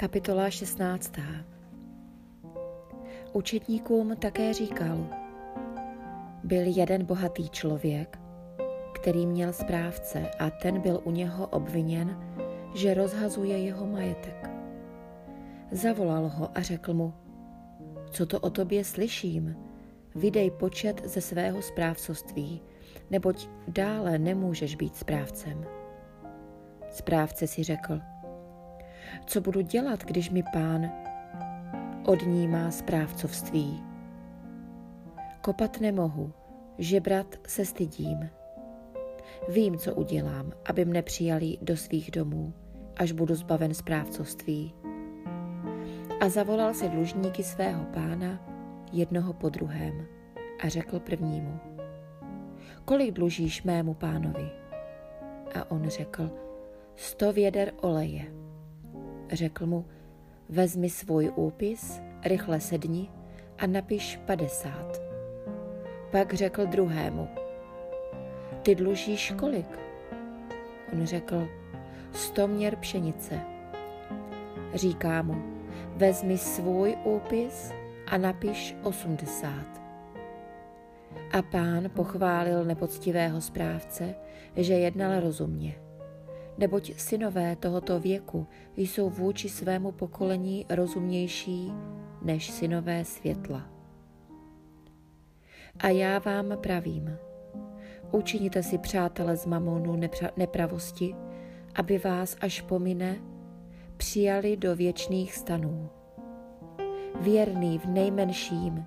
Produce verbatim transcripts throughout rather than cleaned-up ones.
Kapitola šestnáctá. Učetníkům také říkal: Byl jeden bohatý člověk, který měl správce, a ten byl u něho obviněn, že rozhazuje jeho majetek. Zavolal ho a řekl mu: Co to o tobě slyším? Vydej počet ze svého správcovství, neboť dále nemůžeš být správcem. Správce si řekl: Co budu dělat, když mi pán odnímá správcovství? Kopat nemohu, žebrat se stydím. Vím, co udělám, aby mne přijali do svých domů, až budu zbaven správcovství. A zavolal si dlužníky svého pána, jednoho po druhém, a řekl prvnímu: Kolik dlužíš mému pánovi? A on řekl: Sto věder oleje. Řekl mu: Vezmi svůj úpis, rychle sedni a napiš padesát. Pak řekl druhému: Ty dlužíš kolik? On řekl: Sto měr pšenice. Říká mu: Vezmi svůj úpis a napiš osmdesát. A pán pochválil nepoctivého správce, že jednal rozumně, neboť synové tohoto věku jsou vůči svému pokolení rozumnější než synové světla. A já vám pravím, učiníte si přátele z mamonu nepra- nepravosti, aby vás, až pomine, přijali do věčných stanů. Věrný v nejmenším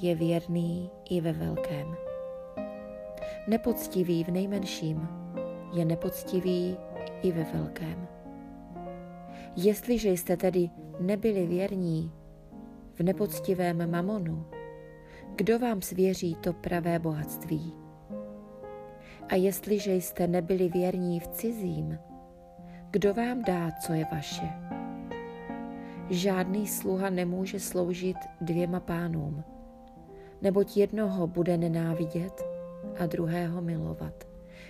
je věrný i ve velkém. Nepoctivý v nejmenším je nepoctivý i ve velkém. Jestliže jste tedy nebyli věrní v nepoctivém mamonu, kdo vám svěří to pravé bohatství? A jestliže jste nebyli věrní v cizím, kdo vám dá, co je vaše? Žádný sluha nemůže sloužit dvěma pánům, neboť jednoho bude nenávidět a druhého milovat.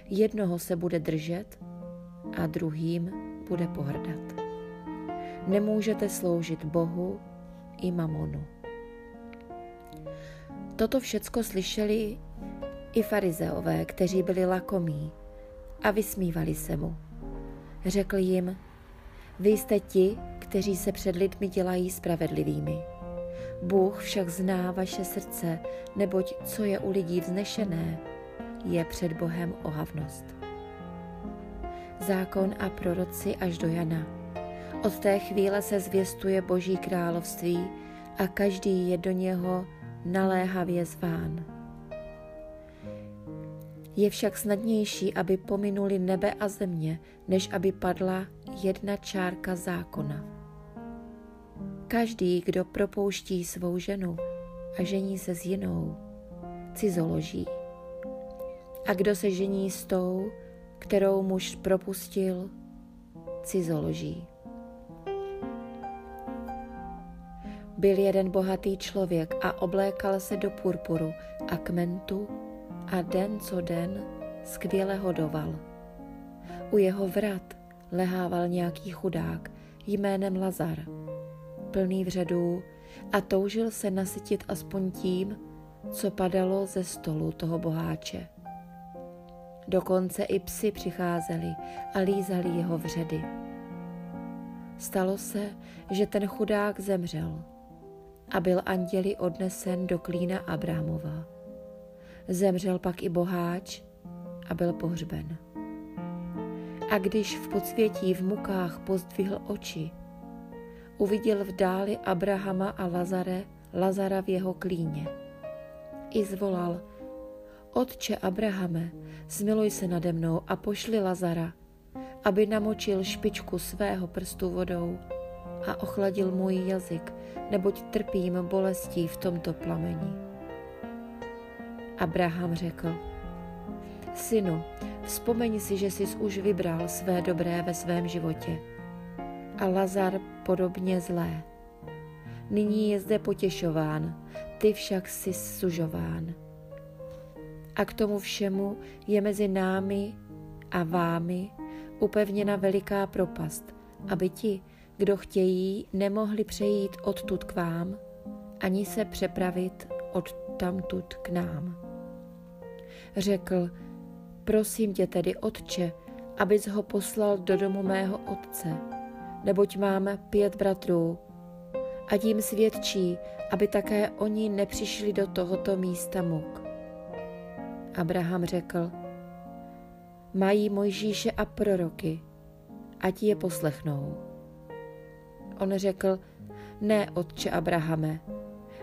Jednoho se bude držet a druhým bude pohrdat. Nemůžete sloužit Bohu i mamonu. Toto všecko slyšeli i farizeové, kteří byli lakomí, a vysmívali se mu. Řekl jim: Vy jste ti, kteří se před lidmi dělají spravedlivými. Bůh však zná vaše srdce, neboť co je u lidí vznešené, je před Bohem ohavnost. Zákon a proroci až do Jana. Od té chvíle se zvěstuje Boží království a každý je do něho naléhavě zván. Je však snadnější, aby pominuli nebe a země, než aby padla jedna čárka zákona. Každý, kdo propouští svou ženu a žení se s jinou, cizoloží. A kdo se žení s tou, kterou muž propustil, cizoloží. Byl jeden bohatý člověk a oblékal se do purpuru a kmentu a den co den skvěle hodoval. U jeho vrat lehával nějaký chudák jménem Lazar, plný vředů, a toužil se nasytit aspoň tím, co padalo ze stolu toho boháče. Dokonce i psi přicházeli a lízali jeho vředy. Stalo se, že ten chudák zemřel a byl anděli odnesen do klína Abrahamova. Zemřel pak i boháč a byl pohřben. A když v podsvětí v mukách pozdvihl oči, uviděl v dáli Abrahama a Lazare, Lazara v jeho klíně. I zvolal: Otče Abrahame, zmiluj se nade mnou a pošli Lazara, aby namočil špičku svého prstu vodou a ochladil můj jazyk, neboť trpím bolestí v tomto plameni. Abraham řekl: Synu, vzpomeň si, že jsi už vybral své dobré ve svém životě a Lazar podobně zlé. Nyní je zde potěšován, ty však jsi sužován. A k tomu všemu je mezi námi a vámi upevněna veliká propast, aby ti, kdo chtějí, nemohli přejít odtud k vám, ani se přepravit od tamtud k nám. Řekl, prosím tě tedy, otče, abys ho poslal do domu mého otce, neboť mám pět bratrů, a tím svědčí, aby také oni nepřišli do tohoto místa muk. Abraham řekl, mají Mojžíše a proroky, ať je poslechnou. On řekl, ne, otče Abrahame,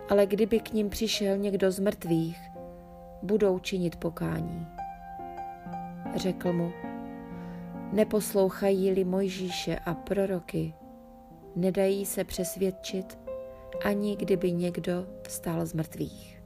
ale kdyby k ním přišel někdo z mrtvých, budou činit pokání. Řekl mu, neposlouchají-li Mojžíše a proroky, nedají se přesvědčit, ani kdyby někdo vstal z mrtvých.